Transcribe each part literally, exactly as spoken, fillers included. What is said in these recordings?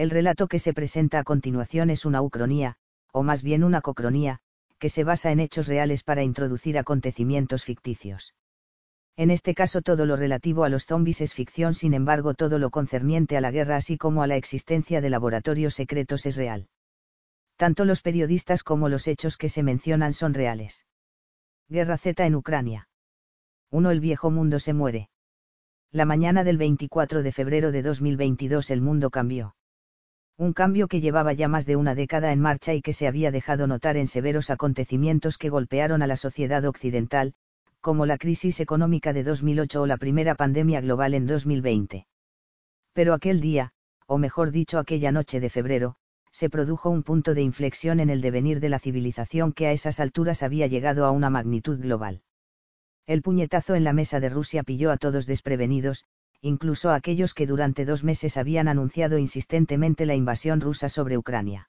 El relato que se presenta a continuación es una ucronía, o más bien una cocronía, que se basa en hechos reales para introducir acontecimientos ficticios. En este caso todo lo relativo a los zombis es ficción, sin embargo todo lo concerniente a la guerra así como a la existencia de laboratorios secretos es real. Tanto los periodistas como los hechos que se mencionan son reales. Guerra Z en Ucrania. uno El viejo mundo se muere. La mañana del veinticuatro de febrero de dos mil veintidós el mundo cambió. Un cambio que llevaba ya más de una década en marcha y que se había dejado notar en severos acontecimientos que golpearon a la sociedad occidental, como la crisis económica de dos mil ocho o la primera pandemia global en dos mil veinte. Pero aquel día, o mejor dicho aquella noche de febrero, se produjo un punto de inflexión en el devenir de la civilización que a esas alturas había llegado a una magnitud global. El puñetazo en la mesa de Rusia pilló a todos desprevenidos, incluso a aquellos que durante dos meses habían anunciado insistentemente la invasión rusa sobre Ucrania.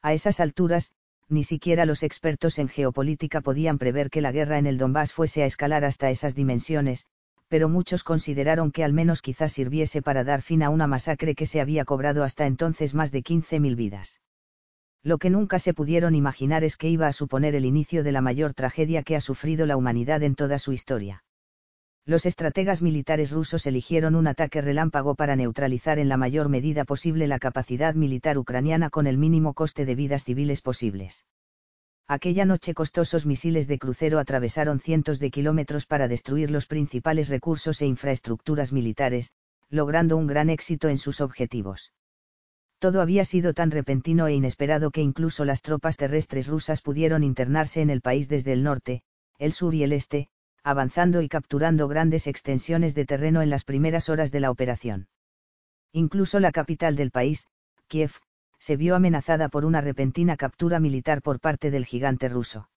A esas alturas, ni siquiera los expertos en geopolítica podían prever que la guerra en el Donbass fuese a escalar hasta esas dimensiones, pero muchos consideraron que al menos quizás sirviese para dar fin a una masacre que se había cobrado hasta entonces más de quince mil vidas. Lo que nunca se pudieron imaginar es que iba a suponer el inicio de la mayor tragedia que ha sufrido la humanidad en toda su historia. Los estrategas militares rusos eligieron un ataque relámpago para neutralizar en la mayor medida posible la capacidad militar ucraniana con el mínimo coste de vidas civiles posibles. Aquella noche costosos misiles de crucero atravesaron cientos de kilómetros para destruir los principales recursos e infraestructuras militares, logrando un gran éxito en sus objetivos. Todo había sido tan repentino e inesperado que incluso las tropas terrestres rusas pudieron internarse en el país desde el norte, el sur y el este, avanzando y capturando grandes extensiones de terreno en las primeras horas de la operación. Incluso la capital del país, Kiev, se vio amenazada por una repentina captura militar por parte del gigante ruso.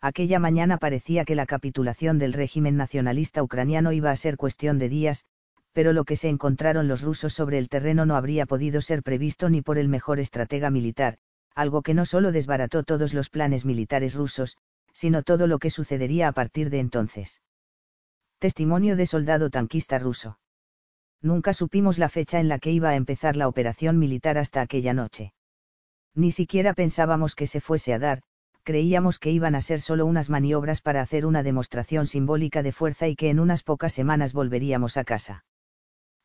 Aquella mañana parecía que la capitulación del régimen nacionalista ucraniano iba a ser cuestión de días, pero lo que se encontraron los rusos sobre el terreno no habría podido ser previsto ni por el mejor estratega militar, algo que no solo desbarató todos los planes militares rusos, sino todo lo que sucedería a partir de entonces. Testimonio de soldado tanquista ruso. Nunca supimos la fecha en la que iba a empezar la operación militar hasta aquella noche. Ni siquiera pensábamos que se fuese a dar, creíamos que iban a ser solo unas maniobras para hacer una demostración simbólica de fuerza y que en unas pocas semanas volveríamos a casa.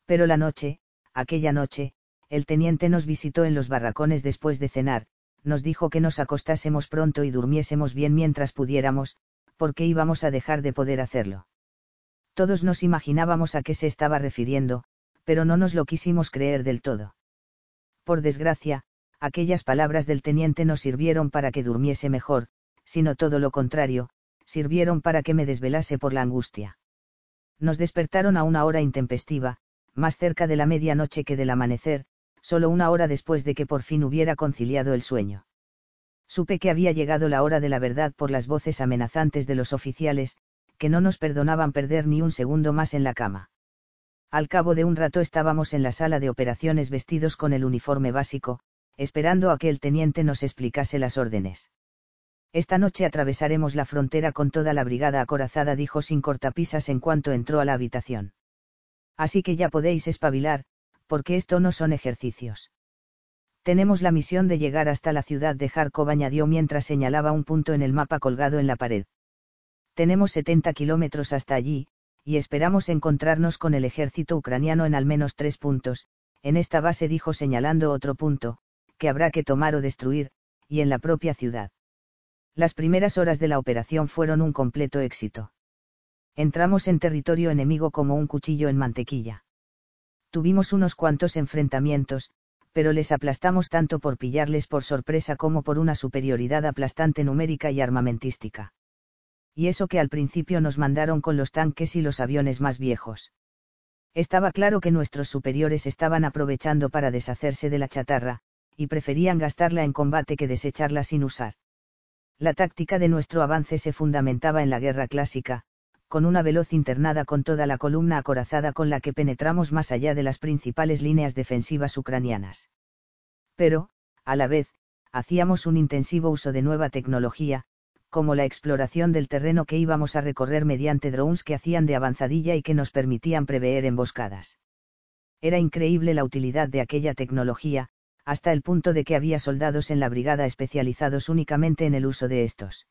Pero la noche, aquella noche, el teniente nos visitó en los barracones después de cenar, nos dijo que nos acostásemos pronto y durmiésemos bien mientras pudiéramos, porque íbamos a dejar de poder hacerlo. Todos nos imaginábamos a qué se estaba refiriendo, pero no nos lo quisimos creer del todo. Por desgracia, aquellas palabras del teniente no sirvieron para que durmiese mejor, sino todo lo contrario, sirvieron para que me desvelase por la angustia. Nos despertaron a una hora intempestiva, más cerca de la medianoche que del amanecer, solo una hora después de que por fin hubiera conciliado el sueño. Supe que había llegado la hora de la verdad por las voces amenazantes de los oficiales, que no nos perdonaban perder ni un segundo más en la cama. Al cabo de un rato estábamos en la sala de operaciones vestidos con el uniforme básico, esperando a que el teniente nos explicase las órdenes. Esta noche atravesaremos la frontera con toda la brigada acorazada, dijo sin cortapisas en cuanto entró a la habitación. Así que ya podéis espabilar, porque esto no son ejercicios. Tenemos la misión de llegar hasta la ciudad de Kharkov, añadió mientras señalaba un punto en el mapa colgado en la pared. Tenemos setenta kilómetros hasta allí, y esperamos encontrarnos con el ejército ucraniano en al menos tres puntos, en esta base, dijo señalando otro punto, que habrá que tomar o destruir, y en la propia ciudad. Las primeras horas de la operación fueron un completo éxito. Entramos en territorio enemigo como un cuchillo en mantequilla. Tuvimos unos cuantos enfrentamientos, pero les aplastamos tanto por pillarles por sorpresa como por una superioridad aplastante numérica y armamentística. Y eso que al principio nos mandaron con los tanques y los aviones más viejos. Estaba claro que nuestros superiores estaban aprovechando para deshacerse de la chatarra, y preferían gastarla en combate que desecharla sin usar. La táctica de nuestro avance se fundamentaba en la guerra clásica, con una veloz internada con toda la columna acorazada con la que penetramos más allá de las principales líneas defensivas ucranianas. Pero, a la vez, hacíamos un intensivo uso de nueva tecnología, como la exploración del terreno que íbamos a recorrer mediante drones que hacían de avanzadilla y que nos permitían prever emboscadas. Era increíble la utilidad de aquella tecnología, hasta el punto de que había soldados en la brigada especializados únicamente en el uso de estos.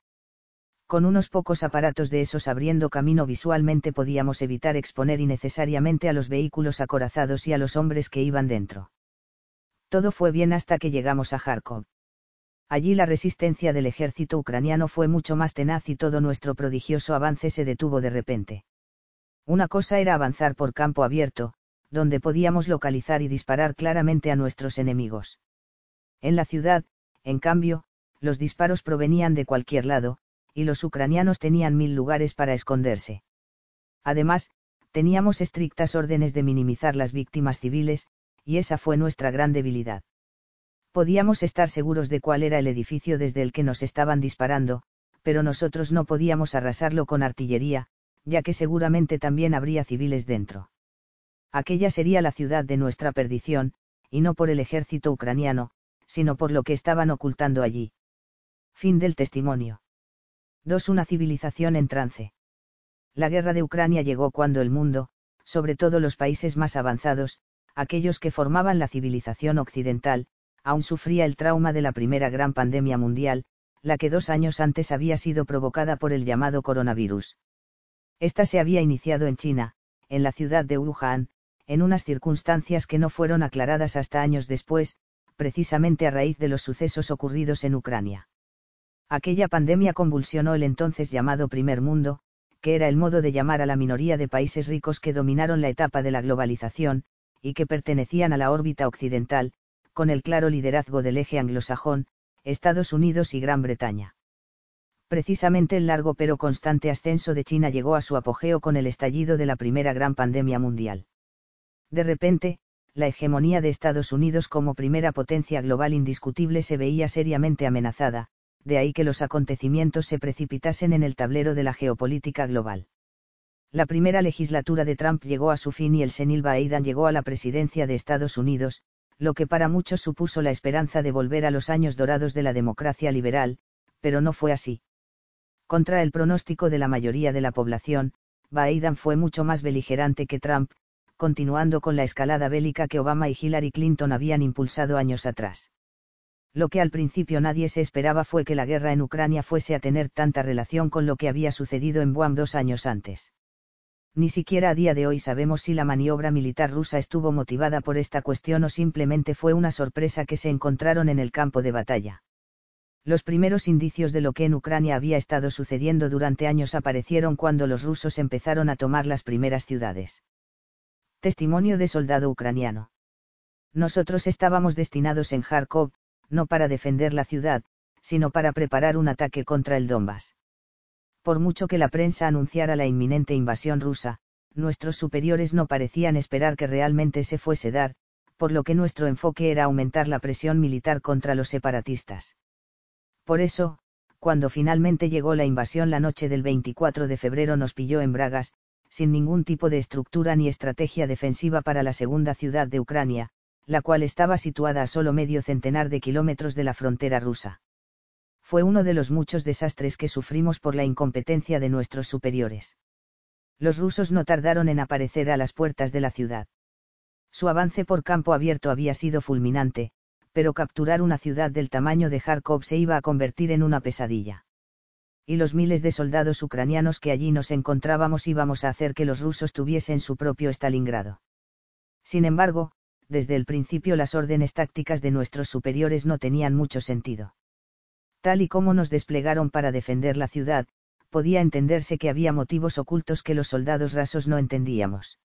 Con unos pocos aparatos de esos abriendo camino visualmente podíamos evitar exponer innecesariamente a los vehículos acorazados y a los hombres que iban dentro. Todo fue bien hasta que llegamos a Kharkov. Allí la resistencia del ejército ucraniano fue mucho más tenaz y todo nuestro prodigioso avance se detuvo de repente. Una cosa era avanzar por campo abierto, donde podíamos localizar y disparar claramente a nuestros enemigos. En la ciudad, en cambio, los disparos provenían de cualquier lado, y los ucranianos tenían mil lugares para esconderse. Además, teníamos estrictas órdenes de minimizar las víctimas civiles, y esa fue nuestra gran debilidad. Podíamos estar seguros de cuál era el edificio desde el que nos estaban disparando, pero nosotros no podíamos arrasarlo con artillería, ya que seguramente también habría civiles dentro. Aquella sería la ciudad de nuestra perdición, y no por el ejército ucraniano, sino por lo que estaban ocultando allí. Fin del testimonio. dos. Una civilización en trance. La guerra de Ucrania llegó cuando el mundo, sobre todo los países más avanzados, aquellos que formaban la civilización occidental, aún sufría el trauma de la primera gran pandemia mundial, la que dos años antes había sido provocada por el llamado coronavirus. Esta se había iniciado en China, en la ciudad de Wuhan, en unas circunstancias que no fueron aclaradas hasta años después, precisamente a raíz de los sucesos ocurridos en Ucrania. Aquella pandemia convulsionó el entonces llamado primer mundo, que era el modo de llamar a la minoría de países ricos que dominaron la etapa de la globalización, y que pertenecían a la órbita occidental, con el claro liderazgo del eje anglosajón, Estados Unidos y Gran Bretaña. Precisamente el largo pero constante ascenso de China llegó a su apogeo con el estallido de la primera gran pandemia mundial. De repente, la hegemonía de Estados Unidos como primera potencia global indiscutible se veía seriamente amenazada, de ahí que los acontecimientos se precipitasen en el tablero de la geopolítica global. La primera legislatura de Trump llegó a su fin y el senil Biden llegó a la presidencia de Estados Unidos, lo que para muchos supuso la esperanza de volver a los años dorados de la democracia liberal, pero no fue así. Contra el pronóstico de la mayoría de la población, Biden fue mucho más beligerante que Trump, continuando con la escalada bélica que Obama y Hillary Clinton habían impulsado años atrás. Lo que al principio nadie se esperaba fue que la guerra en Ucrania fuese a tener tanta relación con lo que había sucedido en Guam dos años antes. Ni siquiera a día de hoy sabemos si la maniobra militar rusa estuvo motivada por esta cuestión o simplemente fue una sorpresa que se encontraron en el campo de batalla. Los primeros indicios de lo que en Ucrania había estado sucediendo durante años aparecieron cuando los rusos empezaron a tomar las primeras ciudades. Testimonio de soldado ucraniano. Nosotros estábamos destinados en Kharkov, no para defender la ciudad, sino para preparar un ataque contra el Donbass. Por mucho que la prensa anunciara la inminente invasión rusa, nuestros superiores no parecían esperar que realmente se fuese a dar, por lo que nuestro enfoque era aumentar la presión militar contra los separatistas. Por eso, cuando finalmente llegó la invasión la noche del veinticuatro de febrero nos pilló en bragas, sin ningún tipo de estructura ni estrategia defensiva para la segunda ciudad de Ucrania, la cual estaba situada a solo medio centenar de kilómetros de la frontera rusa. Fue uno de los muchos desastres que sufrimos por la incompetencia de nuestros superiores. Los rusos no tardaron en aparecer a las puertas de la ciudad. Su avance por campo abierto había sido fulminante, pero capturar una ciudad del tamaño de Kharkov se iba a convertir en una pesadilla. Y los miles de soldados ucranianos que allí nos encontrábamos íbamos a hacer que los rusos tuviesen su propio Stalingrado. Sin embargo, desde el principio las órdenes tácticas de nuestros superiores no tenían mucho sentido. Tal y como nos desplegaron para defender la ciudad, podía entenderse que había motivos ocultos que los soldados rasos no entendíamos.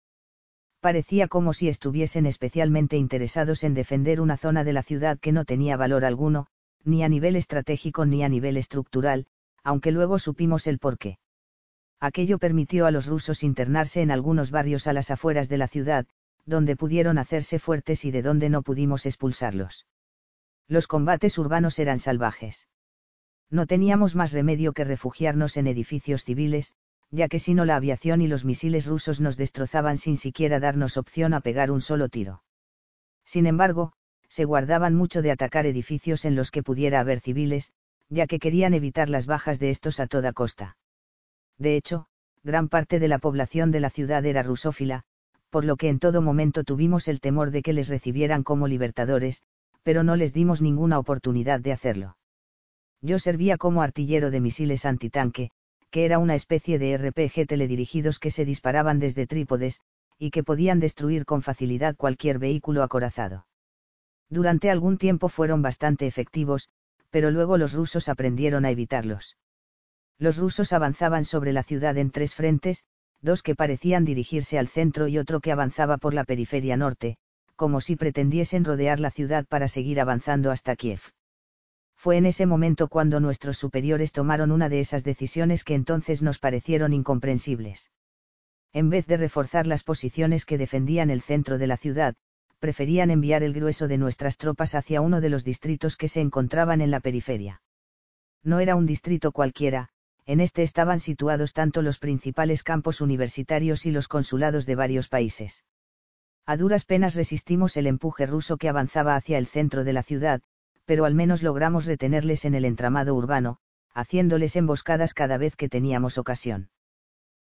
Parecía como si estuviesen especialmente interesados en defender una zona de la ciudad que no tenía valor alguno, ni a nivel estratégico ni a nivel estructural, aunque luego supimos el porqué. Aquello permitió a los rusos internarse en algunos barrios a las afueras de la ciudad, donde pudieron hacerse fuertes y de donde no pudimos expulsarlos. Los combates urbanos eran salvajes. No teníamos más remedio que refugiarnos en edificios civiles, ya que si no la aviación y los misiles rusos nos destrozaban sin siquiera darnos opción a pegar un solo tiro. Sin embargo, se guardaban mucho de atacar edificios en los que pudiera haber civiles, ya que querían evitar las bajas de estos a toda costa. De hecho, gran parte de la población de la ciudad era rusófila, por lo que en todo momento tuvimos el temor de que les recibieran como libertadores, pero no les dimos ninguna oportunidad de hacerlo. Yo servía como artillero de misiles antitanque, que era una especie de R P G teledirigidos que se disparaban desde trípodes, y que podían destruir con facilidad cualquier vehículo acorazado. Durante algún tiempo fueron bastante efectivos, pero luego los rusos aprendieron a evitarlos. Los rusos avanzaban sobre la ciudad en tres frentes, dos que parecían dirigirse al centro y otro que avanzaba por la periferia norte, como si pretendiesen rodear la ciudad para seguir avanzando hasta Kiev. Fue en ese momento cuando nuestros superiores tomaron una de esas decisiones que entonces nos parecieron incomprensibles. En vez de reforzar las posiciones que defendían el centro de la ciudad, preferían enviar el grueso de nuestras tropas hacia uno de los distritos que se encontraban en la periferia. No era un distrito cualquiera, en este estaban situados tanto los principales campos universitarios y los consulados de varios países. A duras penas resistimos el empuje ruso que avanzaba hacia el centro de la ciudad, pero al menos logramos retenerles en el entramado urbano, haciéndoles emboscadas cada vez que teníamos ocasión.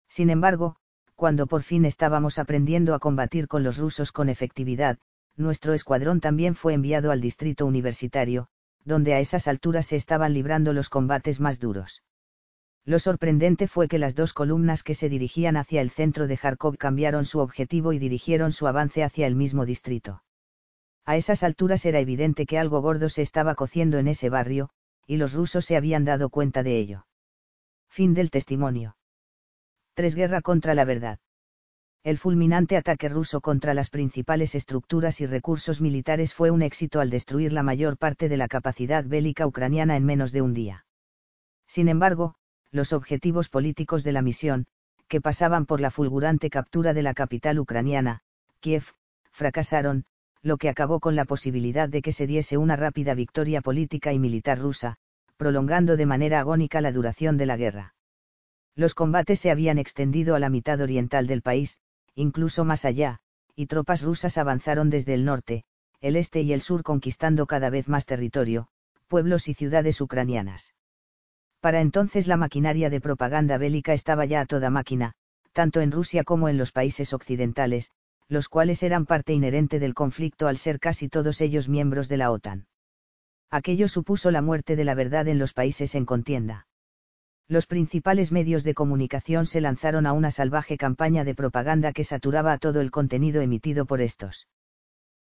Sin embargo, cuando por fin estábamos aprendiendo a combatir con los rusos con efectividad, nuestro escuadrón también fue enviado al distrito universitario, donde a esas alturas se estaban librando los combates más duros. Lo sorprendente fue que las dos columnas que se dirigían hacia el centro de Kharkov cambiaron su objetivo y dirigieron su avance hacia el mismo distrito. A esas alturas era evidente que algo gordo se estaba cociendo en ese barrio, y los rusos se habían dado cuenta de ello. Fin del testimonio. tres. Guerra contra la verdad. El fulminante ataque ruso contra las principales estructuras y recursos militares fue un éxito al destruir la mayor parte de la capacidad bélica ucraniana en menos de un día. Sin embargo, los objetivos políticos de la misión, que pasaban por la fulgurante captura de la capital ucraniana, Kiev, fracasaron, lo que acabó con la posibilidad de que se diese una rápida victoria política y militar rusa, prolongando de manera agónica la duración de la guerra. Los combates se habían extendido a la mitad oriental del país, incluso más allá, y tropas rusas avanzaron desde el norte, el este y el sur conquistando cada vez más territorio, pueblos y ciudades ucranianas. Para entonces la maquinaria de propaganda bélica estaba ya a toda máquina, tanto en Rusia como en los países occidentales, los cuales eran parte inherente del conflicto al ser casi todos ellos miembros de la OTAN. Aquello supuso la muerte de la verdad en los países en contienda. Los principales medios de comunicación se lanzaron a una salvaje campaña de propaganda que saturaba a todo el contenido emitido por estos.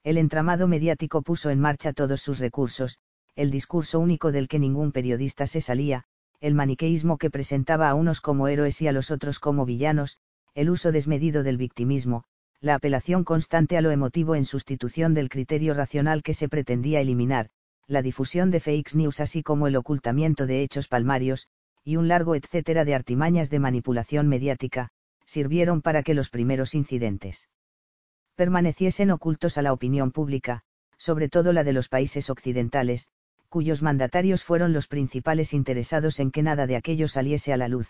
El entramado mediático puso en marcha todos sus recursos, el discurso único del que ningún periodista se salía, el maniqueísmo que presentaba a unos como héroes y a los otros como villanos, el uso desmedido del victimismo, la apelación constante a lo emotivo en sustitución del criterio racional que se pretendía eliminar, la difusión de fake news así como el ocultamiento de hechos palmarios, y un largo etcétera de artimañas de manipulación mediática, sirvieron para que los primeros incidentes permaneciesen ocultos a la opinión pública, sobre todo la de los países occidentales, cuyos mandatarios fueron los principales interesados en que nada de aquello saliese a la luz.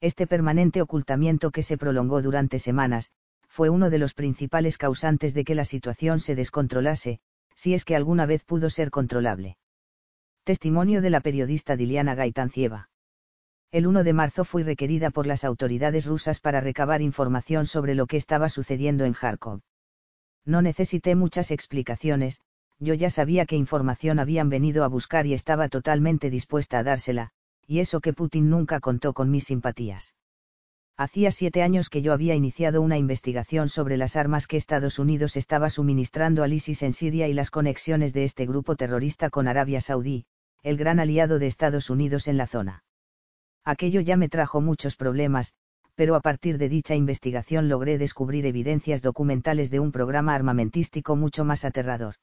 Este permanente ocultamiento que se prolongó durante semanas, fue uno de los principales causantes de que la situación se descontrolase, si es que alguna vez pudo ser controlable. Testimonio de la periodista Diliana Gaitancieva. El uno de marzo fui requerida por las autoridades rusas para recabar información sobre lo que estaba sucediendo en Kharkov. No necesité muchas explicaciones, yo ya sabía qué información habían venido a buscar y estaba totalmente dispuesta a dársela, y eso que Putin nunca contó con mis simpatías. Hacía siete años que yo había iniciado una investigación sobre las armas que Estados Unidos estaba suministrando al ISIS en Siria y las conexiones de este grupo terrorista con Arabia Saudí, el gran aliado de Estados Unidos en la zona. Aquello ya me trajo muchos problemas, pero a partir de dicha investigación logré descubrir evidencias documentales de un programa armamentístico mucho más aterrador.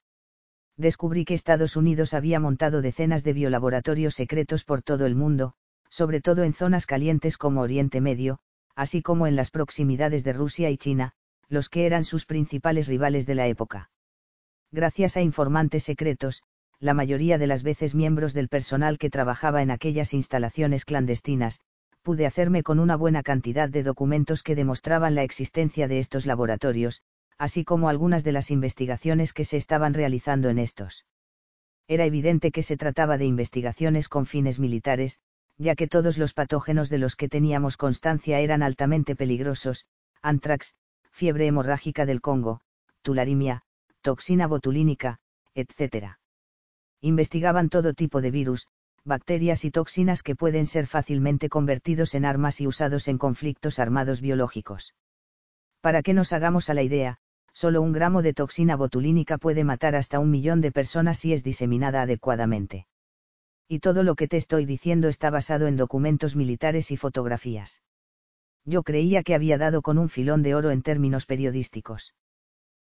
Descubrí que Estados Unidos había montado decenas de biolaboratorios secretos por todo el mundo, sobre todo en zonas calientes como Oriente Medio, así como en las proximidades de Rusia y China, los que eran sus principales rivales de la época. Gracias a informantes secretos, la mayoría de las veces miembros del personal que trabajaba en aquellas instalaciones clandestinas, pude hacerme con una buena cantidad de documentos que demostraban la existencia de estos laboratorios, así como algunas de las investigaciones que se estaban realizando en estos. Era evidente que se trataba de investigaciones con fines militares, ya que todos los patógenos de los que teníamos constancia eran altamente peligrosos: antrax, fiebre hemorrágica del Congo, tularimia, toxina botulínica, etcétera. Investigaban todo tipo de virus, bacterias y toxinas que pueden ser fácilmente convertidos en armas y usados en conflictos armados biológicos. Para que nos hagamos a la idea, solo un gramo de toxina botulínica puede matar hasta un millón de personas si es diseminada adecuadamente. Y todo lo que te estoy diciendo está basado en documentos militares y fotografías. Yo creía que había dado con un filón de oro en términos periodísticos.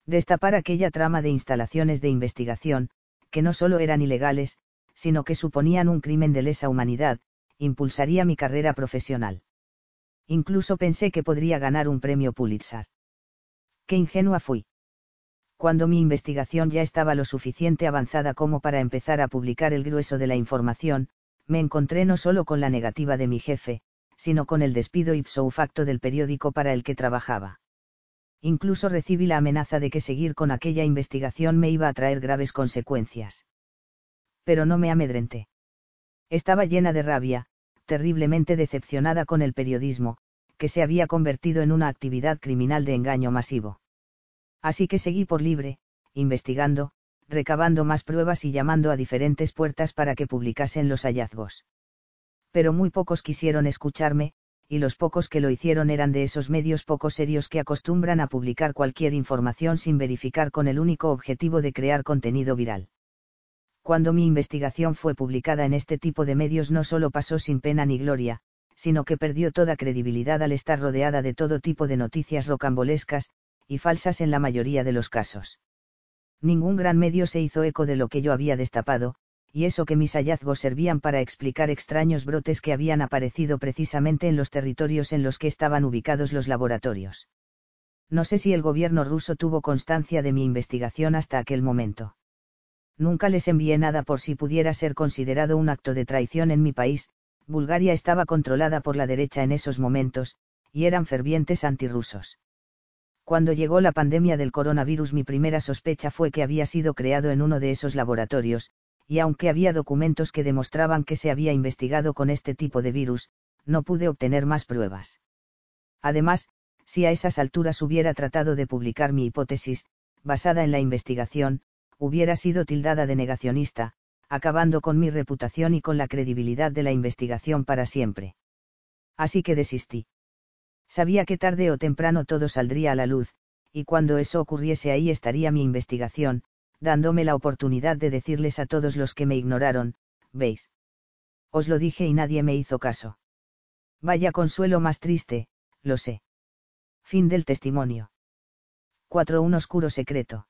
Destapar aquella trama de instalaciones de investigación, que no solo eran ilegales, sino que suponían un crimen de lesa humanidad, impulsaría mi carrera profesional. Incluso pensé que podría ganar un premio Pulitzer. ¡Qué ingenua fui! Cuando mi investigación ya estaba lo suficiente avanzada como para empezar a publicar el grueso de la información, me encontré no solo con la negativa de mi jefe, sino con el despido ipso facto del periódico para el que trabajaba. Incluso recibí la amenaza de que seguir con aquella investigación me iba a traer graves consecuencias. Pero no me amedrenté. Estaba llena de rabia, terriblemente decepcionada con el periodismo, que se había convertido en una actividad criminal de engaño masivo. Así que seguí por libre, investigando, recabando más pruebas y llamando a diferentes puertas para que publicasen los hallazgos. Pero muy pocos quisieron escucharme, y los pocos que lo hicieron eran de esos medios poco serios que acostumbran a publicar cualquier información sin verificar con el único objetivo de crear contenido viral. Cuando mi investigación fue publicada en este tipo de medios no solo pasó sin pena ni gloria, sino que perdió toda credibilidad al estar rodeada de todo tipo de noticias rocambolescas, y falsas en la mayoría de los casos. Ningún gran medio se hizo eco de lo que yo había destapado, y eso que mis hallazgos servían para explicar extraños brotes que habían aparecido precisamente en los territorios en los que estaban ubicados los laboratorios. No sé si el gobierno ruso tuvo constancia de mi investigación hasta aquel momento. Nunca les envié nada por si pudiera ser considerado un acto de traición en mi país. Bulgaria estaba controlada por la derecha en esos momentos, y eran fervientes antirrusos. Cuando llegó la pandemia del coronavirus, mi primera sospecha fue que había sido creado en uno de esos laboratorios, y aunque había documentos que demostraban que se había investigado con este tipo de virus, no pude obtener más pruebas. Además, si a esas alturas hubiera tratado de publicar mi hipótesis, basada en la investigación, hubiera sido tildada de negacionista, acabando con mi reputación y con la credibilidad de la investigación para siempre. Así que desistí. Sabía que tarde o temprano todo saldría a la luz, y cuando eso ocurriese ahí estaría mi investigación, dándome la oportunidad de decirles a todos los que me ignoraron, ¿veis? Os lo dije y nadie me hizo caso. Vaya consuelo más triste, lo sé. Fin del testimonio. cuatro. Un oscuro secreto.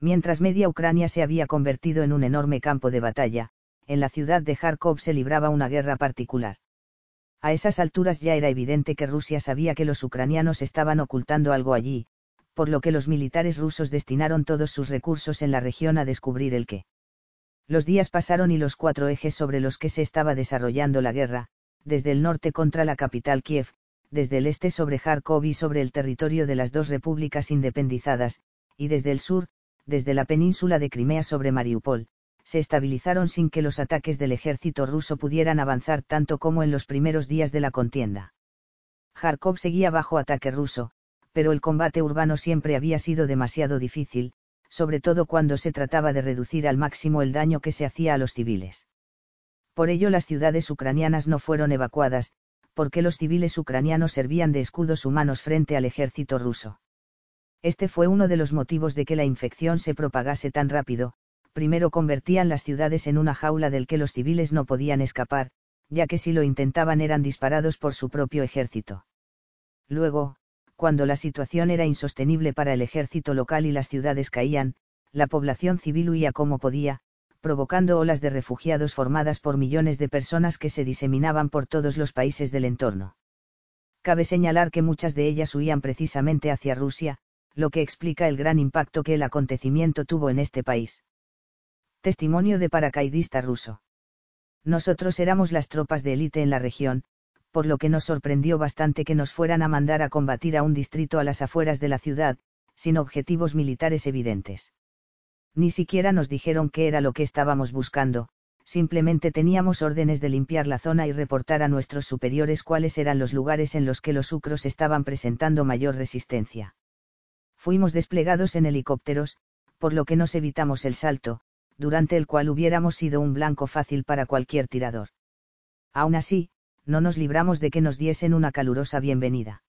Mientras media Ucrania se había convertido en un enorme campo de batalla, en la ciudad de Járkov se libraba una guerra particular. A esas alturas ya era evidente que Rusia sabía que los ucranianos estaban ocultando algo allí, por lo que los militares rusos destinaron todos sus recursos en la región a descubrir el qué. Los días pasaron y los cuatro ejes sobre los que se estaba desarrollando la guerra, desde el norte contra la capital Kiev, desde el este sobre Járkov y sobre el territorio de las dos repúblicas independizadas, y desde el sur, desde la península de Crimea sobre Mariupol, se estabilizaron sin que los ataques del ejército ruso pudieran avanzar tanto como en los primeros días de la contienda. Járkov seguía bajo ataque ruso, pero el combate urbano siempre había sido demasiado difícil, sobre todo cuando se trataba de reducir al máximo el daño que se hacía a los civiles. Por ello las ciudades ucranianas no fueron evacuadas, porque los civiles ucranianos servían de escudos humanos frente al ejército ruso. Este fue uno de los motivos de que la infección se propagase tan rápido. Primero convertían las ciudades en una jaula del que los civiles no podían escapar, ya que si lo intentaban eran disparados por su propio ejército. Luego, cuando la situación era insostenible para el ejército local y las ciudades caían, la población civil huía como podía, provocando olas de refugiados formadas por millones de personas que se diseminaban por todos los países del entorno. Cabe señalar que muchas de ellas huían precisamente hacia Rusia, lo que explica el gran impacto que el acontecimiento tuvo en este país. Testimonio de paracaidista ruso. Nosotros éramos las tropas de élite en la región, por lo que nos sorprendió bastante que nos fueran a mandar a combatir a un distrito a las afueras de la ciudad, sin objetivos militares evidentes. Ni siquiera nos dijeron qué era lo que estábamos buscando, simplemente teníamos órdenes de limpiar la zona y reportar a nuestros superiores cuáles eran los lugares en los que los ucros estaban presentando mayor resistencia. fuimos desplegados en helicópteros, por lo que nos evitamos el salto, durante el cual hubiéramos sido un blanco fácil para cualquier tirador. Aún así, no nos libramos de que nos diesen una calurosa bienvenida.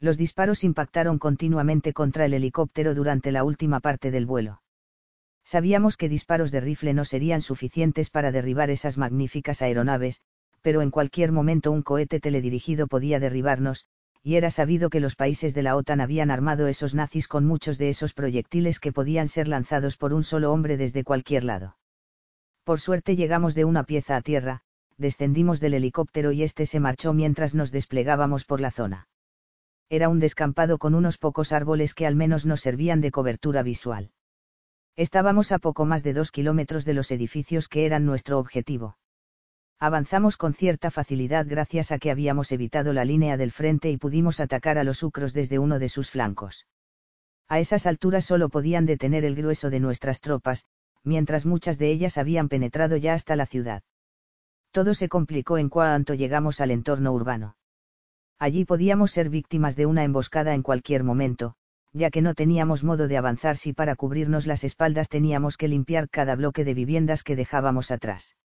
Los disparos impactaron continuamente contra el helicóptero durante la última parte del vuelo. Sabíamos que disparos de rifle no serían suficientes para derribar esas magníficas aeronaves, pero en cualquier momento un cohete teledirigido podía derribarnos, y era sabido que los países de la OTAN habían armado esos nazis con muchos de esos proyectiles que podían ser lanzados por un solo hombre desde cualquier lado. Por suerte llegamos de una pieza a tierra, descendimos del helicóptero y este se marchó mientras nos desplegábamos por la zona. Era un descampado con unos pocos árboles que al menos nos servían de cobertura visual. Estábamos a poco más de dos kilómetros de los edificios que eran nuestro objetivo. Avanzamos con cierta facilidad gracias a que habíamos evitado la línea del frente y pudimos atacar a los ucros desde uno de sus flancos. A esas alturas solo podían detener el grueso de nuestras tropas, mientras muchas de ellas habían penetrado ya hasta la ciudad. Todo se complicó en cuanto llegamos al entorno urbano. Allí podíamos ser víctimas de una emboscada en cualquier momento, ya que no teníamos modo de avanzar si para cubrirnos las espaldas teníamos que limpiar cada bloque de viviendas que dejábamos atrás.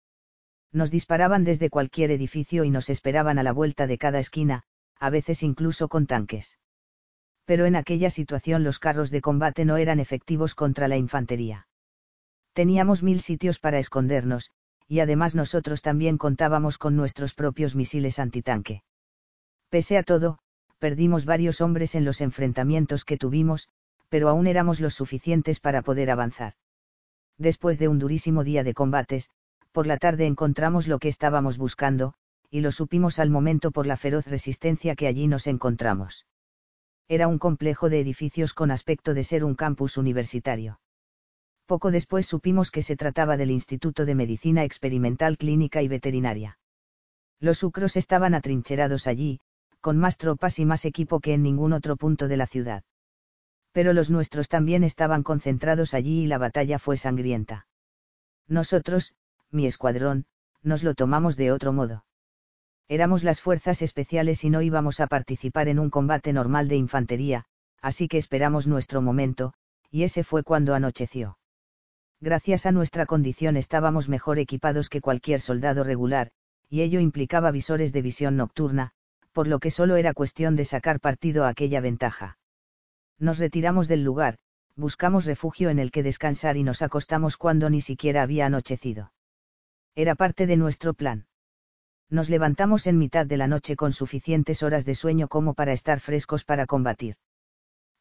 Nos disparaban desde cualquier edificio y nos esperaban a la vuelta de cada esquina, a veces incluso con tanques. Pero en aquella situación los carros de combate no eran efectivos contra la infantería. Teníamos mil sitios para escondernos, y además nosotros también contábamos con nuestros propios misiles antitanque. Pese a todo, perdimos varios hombres en los enfrentamientos que tuvimos, pero aún éramos los suficientes para poder avanzar. Después de un durísimo día de combates, por la tarde encontramos lo que estábamos buscando, y lo supimos al momento por la feroz resistencia que allí nos encontramos. Era un complejo de edificios con aspecto de ser un campus universitario. Poco después supimos que se trataba del Instituto de Medicina Experimental Clínica y Veterinaria. Los ucros estaban atrincherados allí, con más tropas y más equipo que en ningún otro punto de la ciudad. Pero los nuestros también estaban concentrados allí y la batalla fue sangrienta. Nosotros, mi escuadrón, nos lo tomamos de otro modo. Éramos las fuerzas especiales y no íbamos a participar en un combate normal de infantería, así que esperamos nuestro momento, y ese fue cuando anocheció. Gracias a nuestra condición estábamos mejor equipados que cualquier soldado regular, y ello implicaba visores de visión nocturna, por lo que solo era cuestión de sacar partido a aquella ventaja. Nos retiramos del lugar, buscamos refugio en el que descansar y nos acostamos cuando ni siquiera había anochecido. Era parte de nuestro plan. Nos levantamos en mitad de la noche con suficientes horas de sueño como para estar frescos para combatir.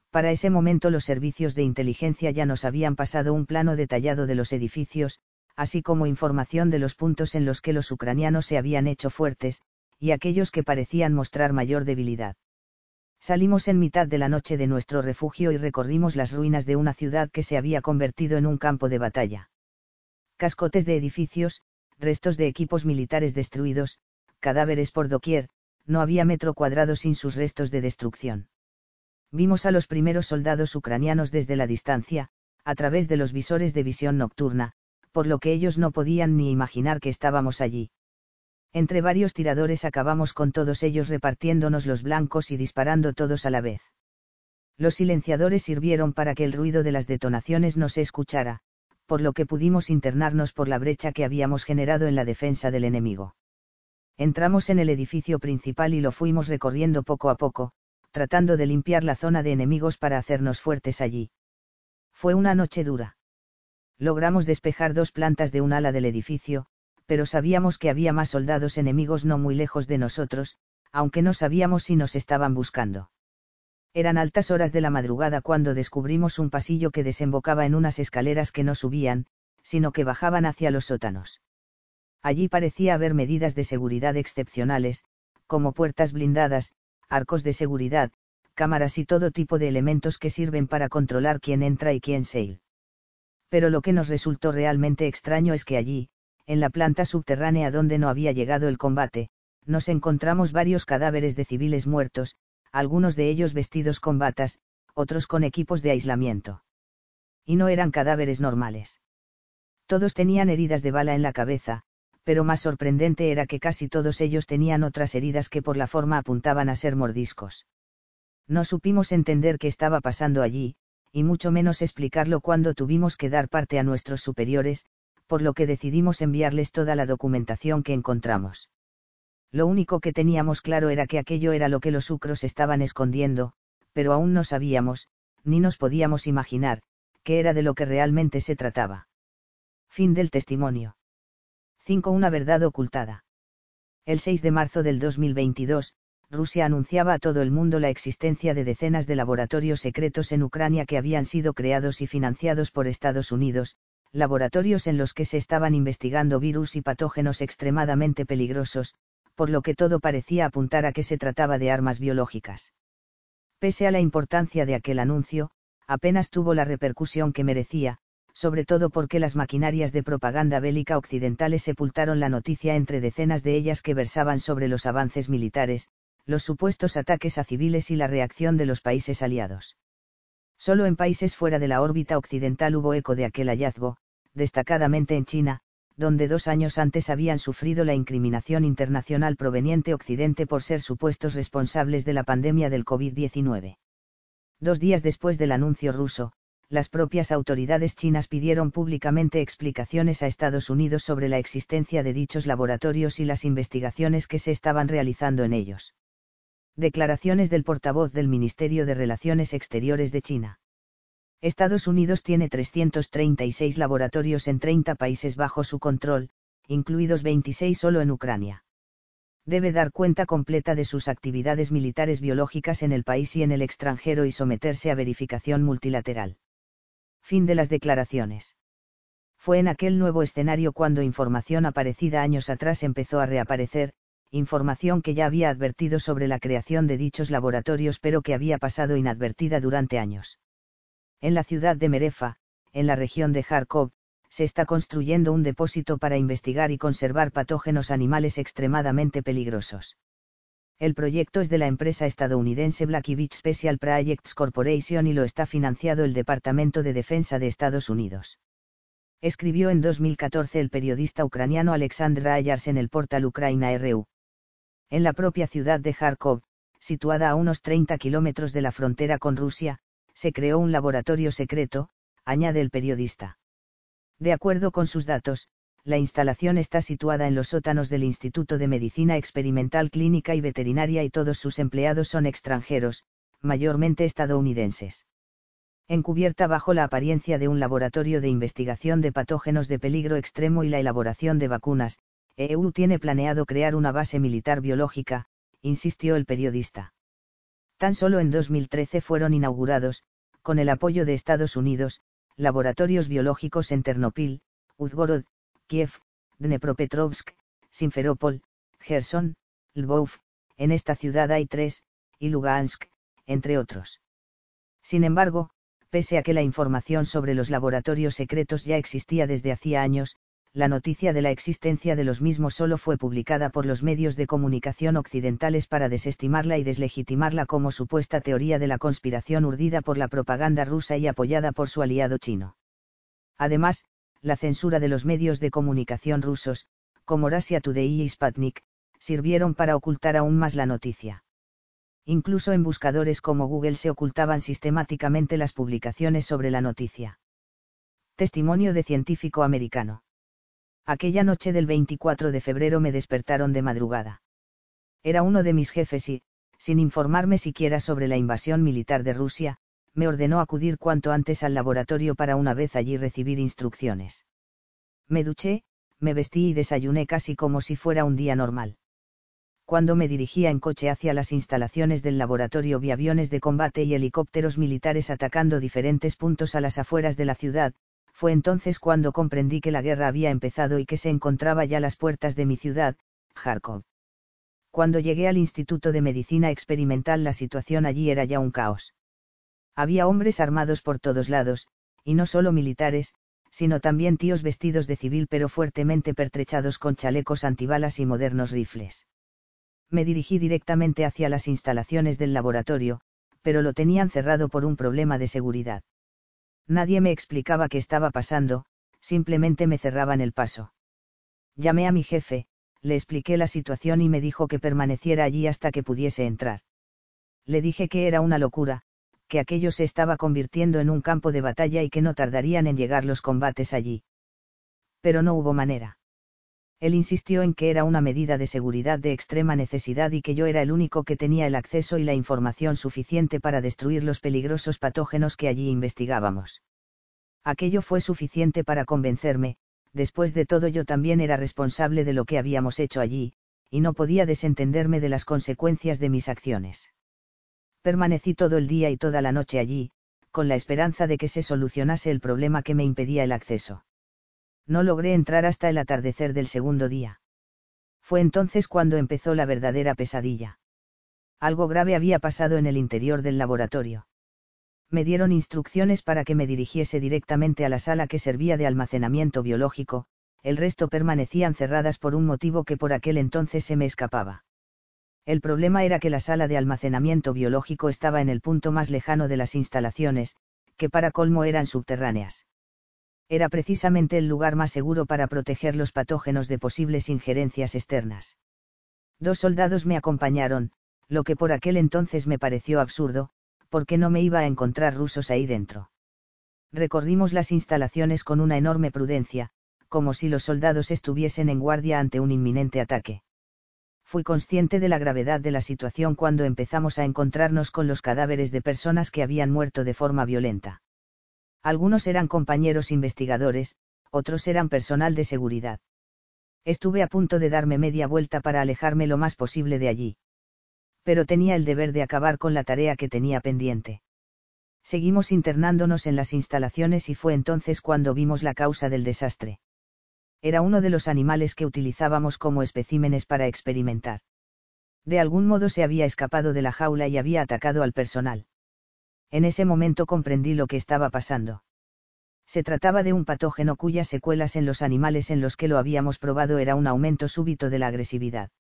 Para ese momento los servicios de inteligencia ya nos habían pasado un plano detallado de los edificios, así como información de los puntos en los que los ucranianos se habían hecho fuertes, y aquellos que parecían mostrar mayor debilidad. Salimos en mitad de la noche de nuestro refugio y recorrimos las ruinas de una ciudad que se había convertido en un campo de batalla. Cascotes de edificios, restos de equipos militares destruidos, cadáveres por doquier, no había metro cuadrado sin sus restos de destrucción. Vimos a los primeros soldados ucranianos desde la distancia, a través de los visores de visión nocturna, por lo que ellos no podían ni imaginar que estábamos allí. Entre varios tiradores acabamos con todos ellos repartiéndonos los blancos y disparando todos a la vez. Los silenciadores sirvieron para que el ruido de las detonaciones no se escuchara, por lo que pudimos internarnos por la brecha que habíamos generado en la defensa del enemigo. Entramos en el edificio principal y lo fuimos recorriendo poco a poco, tratando de limpiar la zona de enemigos para hacernos fuertes allí. Fue una noche dura. Logramos despejar dos plantas de un ala del edificio, pero sabíamos que había más soldados enemigos no muy lejos de nosotros, aunque no sabíamos si nos estaban buscando. Eran altas horas de la madrugada cuando descubrimos un pasillo que desembocaba en unas escaleras que no subían, sino que bajaban hacia los sótanos. Allí parecía haber medidas de seguridad excepcionales, como puertas blindadas, arcos de seguridad, cámaras y todo tipo de elementos que sirven para controlar quién entra y quién sale. Pero lo que nos resultó realmente extraño es que allí, en la planta subterránea donde no había llegado el combate, nos encontramos varios cadáveres de civiles muertos, algunos de ellos vestidos con batas, otros con equipos de aislamiento. Y no eran cadáveres normales. Todos tenían heridas de bala en la cabeza, pero más sorprendente era que casi todos ellos tenían otras heridas que por la forma apuntaban a ser mordiscos. No supimos entender qué estaba pasando allí, y mucho menos explicarlo cuando tuvimos que dar parte a nuestros superiores, por lo que decidimos enviarles toda la documentación que encontramos. Lo único que teníamos claro era que aquello era lo que los ucros estaban escondiendo, pero aún no sabíamos, ni nos podíamos imaginar, qué era de lo que realmente se trataba. Fin del testimonio. cinco. Una verdad ocultada. El seis de marzo del dos mil veintidós, Rusia anunciaba a todo el mundo la existencia de decenas de laboratorios secretos en Ucrania que habían sido creados y financiados por Estados Unidos, laboratorios en los que se estaban investigando virus y patógenos extremadamente peligrosos, por lo que todo parecía apuntar a que se trataba de armas biológicas. Pese a la importancia de aquel anuncio, apenas tuvo la repercusión que merecía, sobre todo porque las maquinarias de propaganda bélica occidentales sepultaron la noticia entre decenas de ellas que versaban sobre los avances militares, los supuestos ataques a civiles y la reacción de los países aliados. Solo en países fuera de la órbita occidental hubo eco de aquel hallazgo, destacadamente en China, donde dos años antes habían sufrido la incriminación internacional proveniente Occidente por ser supuestos responsables de la pandemia del COVID diecinueve. Dos días después del anuncio ruso, las propias autoridades chinas pidieron públicamente explicaciones a Estados Unidos sobre la existencia de dichos laboratorios y las investigaciones que se estaban realizando en ellos. Declaraciones del portavoz del Ministerio de Relaciones Exteriores de China. Estados Unidos tiene trescientos treinta y seis laboratorios en treinta países bajo su control, incluidos veintiséis solo en Ucrania. Debe dar cuenta completa de sus actividades militares biológicas en el país y en el extranjero y someterse a verificación multilateral. Fin de las declaraciones. Fue en aquel nuevo escenario cuando información aparecida años atrás empezó a reaparecer, información que ya había advertido sobre la creación de dichos laboratorios pero que había pasado inadvertida durante años. En la ciudad de Merefa, en la región de Járkov, se está construyendo un depósito para investigar y conservar patógenos animales extremadamente peligrosos. El proyecto es de la empresa estadounidense Blackbeach Special Projects Corporation y lo está financiado el Departamento de Defensa de Estados Unidos. Escribió en dos mil catorce el periodista ucraniano Alexander Ayars en el portal Ucraina punto r u. En la propia ciudad de Járkov, situada a unos treinta kilómetros de la frontera con Rusia, se creó un laboratorio secreto, añade el periodista. De acuerdo con sus datos, la instalación está situada en los sótanos del Instituto de Medicina Experimental Clínica y Veterinaria y todos sus empleados son extranjeros, mayormente estadounidenses. Encubierta bajo la apariencia de un laboratorio de investigación de patógenos de peligro extremo y la elaboración de vacunas, E U tiene planeado crear una base militar biológica, insistió el periodista. Tan solo en dos mil trece fueron inaugurados, con el apoyo de Estados Unidos, laboratorios biológicos en Ternopil, Uzhgorod, Kiev, Dnepropetrovsk, Simferopol, Gerson, Lvov, en esta ciudad hay tres, y Lugansk, entre otros. Sin embargo, pese a que la información sobre los laboratorios secretos ya existía desde hacía años, la noticia de la existencia de los mismos solo fue publicada por los medios de comunicación occidentales para desestimarla y deslegitimarla como supuesta teoría de la conspiración urdida por la propaganda rusa y apoyada por su aliado chino. Además, la censura de los medios de comunicación rusos, como Russia Today y Sputnik, sirvieron para ocultar aún más la noticia. Incluso en buscadores como Google se ocultaban sistemáticamente las publicaciones sobre la noticia. Testimonio de científico americano. Aquella noche del veinticuatro de febrero me despertaron de madrugada. Era uno de mis jefes y, sin informarme siquiera sobre la invasión militar de Rusia, me ordenó acudir cuanto antes al laboratorio para una vez allí recibir instrucciones. Me duché, me vestí y desayuné casi como si fuera un día normal. Cuando me dirigía en coche hacia las instalaciones del laboratorio vi aviones de combate y helicópteros militares atacando diferentes puntos a las afueras de la ciudad. Fue entonces cuando comprendí que la guerra había empezado y que se encontraba ya a las puertas de mi ciudad, Járkov. Cuando llegué al Instituto de Medicina Experimental la situación allí era ya un caos. Había hombres armados por todos lados, y no solo militares, sino también tíos vestidos de civil pero fuertemente pertrechados con chalecos antibalas y modernos rifles. Me dirigí directamente hacia las instalaciones del laboratorio, pero lo tenían cerrado por un problema de seguridad. Nadie me explicaba qué estaba pasando, simplemente me cerraban el paso. Llamé a mi jefe, le expliqué la situación y me dijo que permaneciera allí hasta que pudiese entrar. le dije que era una locura, que aquello se estaba convirtiendo en un campo de batalla y que no tardarían en llegar los combates allí. Pero no hubo manera. Él insistió en que era una medida de seguridad de extrema necesidad y que yo era el único que tenía el acceso y la información suficiente para destruir los peligrosos patógenos que allí investigábamos. Aquello fue suficiente para convencerme, después de todo yo también era responsable de lo que habíamos hecho allí, y no podía desentenderme de las consecuencias de mis acciones. Permanecí todo el día y toda la noche allí, con la esperanza de que se solucionase el problema que me impedía el acceso. No logré entrar hasta el atardecer del segundo día. Fue entonces cuando empezó la verdadera pesadilla. Algo grave había pasado en el interior del laboratorio. Me dieron instrucciones para que me dirigiese directamente a la sala que servía de almacenamiento biológico, el resto permanecían cerradas por un motivo que por aquel entonces se me escapaba. El problema era que la sala de almacenamiento biológico estaba en el punto más lejano de las instalaciones, que para colmo eran subterráneas. Era precisamente el lugar más seguro para proteger los patógenos de posibles injerencias externas. Dos soldados me acompañaron, lo que por aquel entonces me pareció absurdo, porque no me iba a encontrar rusos ahí dentro. Recorrimos las instalaciones con una enorme prudencia, como si los soldados estuviesen en guardia ante un inminente ataque. Fui consciente de la gravedad de la situación cuando empezamos a encontrarnos con los cadáveres de personas que habían muerto de forma violenta. Algunos eran compañeros investigadores, otros eran personal de seguridad. Estuve a punto de darme media vuelta para alejarme lo más posible de allí. Pero tenía el deber de acabar con la tarea que tenía pendiente. Seguimos internándonos en las instalaciones y fue entonces cuando vimos la causa del desastre. Era uno de los animales que utilizábamos como especímenes para experimentar. De algún modo se había escapado de la jaula y había atacado al personal. En ese momento comprendí lo que estaba pasando. Se trataba de un patógeno cuyas secuelas en los animales en los que lo habíamos probado era un aumento súbito de la agresividad.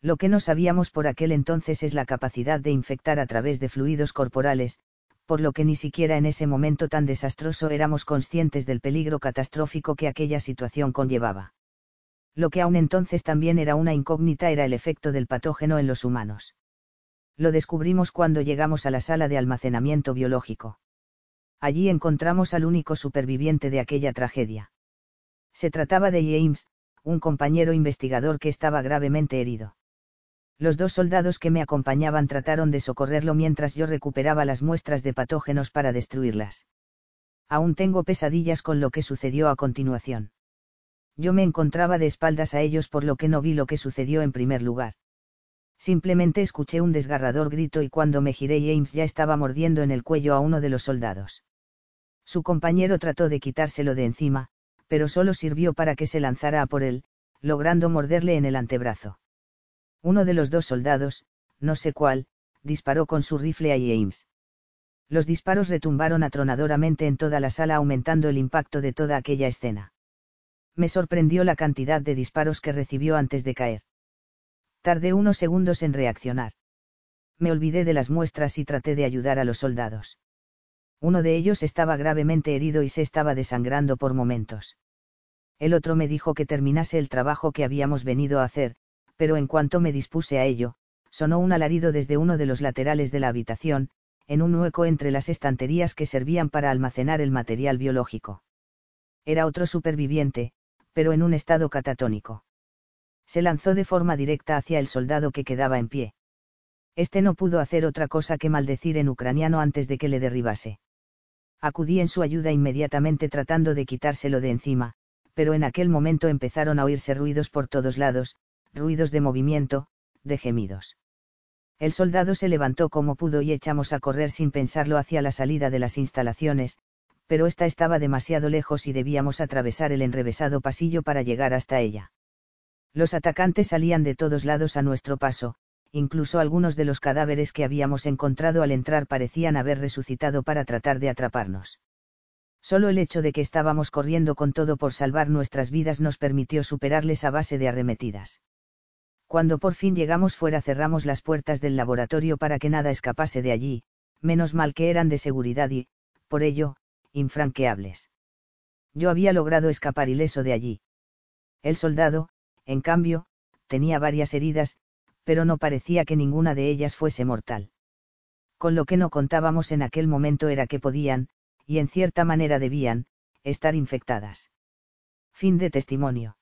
Lo que no sabíamos por aquel entonces es la capacidad de infectar a través de fluidos corporales, por lo que ni siquiera en ese momento tan desastroso éramos conscientes del peligro catastrófico que aquella situación conllevaba. Lo que aún entonces también era una incógnita era el efecto del patógeno en los humanos. Lo descubrimos cuando llegamos a la sala de almacenamiento biológico. Allí encontramos al único superviviente de aquella tragedia. Se trataba de James, un compañero investigador que estaba gravemente herido. Los dos soldados que me acompañaban trataron de socorrerlo mientras yo recuperaba las muestras de patógenos para destruirlas. Aún tengo pesadillas con lo que sucedió a continuación. Yo me encontraba de espaldas a ellos por lo que no vi lo que sucedió en primer lugar. Simplemente escuché un desgarrador grito y cuando me giré James ya estaba mordiendo en el cuello a uno de los soldados. Su compañero trató de quitárselo de encima, pero solo sirvió para que se lanzara a por él, logrando morderle en el antebrazo. Uno de los dos soldados, no sé cuál, disparó con su rifle a James. Los disparos retumbaron atronadoramente en toda la sala aumentando el impacto de toda aquella escena. Me sorprendió la cantidad de disparos que recibió antes de caer. Tardé unos segundos en reaccionar. Me olvidé de las muestras y traté de ayudar a los soldados. Uno de ellos estaba gravemente herido y se estaba desangrando por momentos. El otro me dijo que terminase el trabajo que habíamos venido a hacer, pero en cuanto me dispuse a ello, sonó un alarido desde uno de los laterales de la habitación, en un hueco entre las estanterías que servían para almacenar el material biológico. Era otro superviviente, pero en un estado catatónico. Se lanzó de forma directa hacia el soldado que quedaba en pie. Este no pudo hacer otra cosa que maldecir en ucraniano antes de que le derribase. Acudí en su ayuda inmediatamente tratando de quitárselo de encima, pero en aquel momento empezaron a oírse ruidos por todos lados, ruidos de movimiento, de gemidos. El soldado se levantó como pudo y echamos a correr sin pensarlo hacia la salida de las instalaciones, pero esta estaba demasiado lejos y debíamos atravesar el enrevesado pasillo para llegar hasta ella. Los atacantes salían de todos lados a nuestro paso, incluso algunos de los cadáveres que habíamos encontrado al entrar parecían haber resucitado para tratar de atraparnos. Solo el hecho de que estábamos corriendo con todo por salvar nuestras vidas nos permitió superarles a base de arremetidas. Cuando por fin llegamos fuera cerramos las puertas del laboratorio para que nada escapase de allí, menos mal que eran de seguridad y, por ello, infranqueables. Yo había logrado escapar ileso de allí. El soldado, en cambio, tenía varias heridas, pero no parecía que ninguna de ellas fuese mortal. con lo que no contábamos en aquel momento era que podían, y en cierta manera debían, estar infectadas. Fin de testimonio.